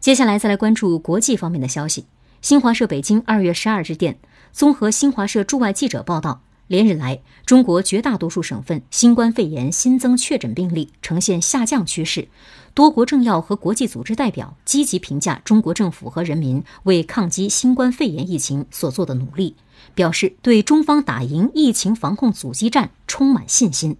接下来再来关注国际方面的消息。新华社北京2月12日电，综合新华社驻外记者报道，连日来，中国绝大多数省份新冠肺炎新增确诊病例呈现下降趋势。多国政要和国际组织代表积极评价中国政府和人民为抗击新冠肺炎疫情所做的努力，表示对中方打赢疫情防控阻击战充满信心。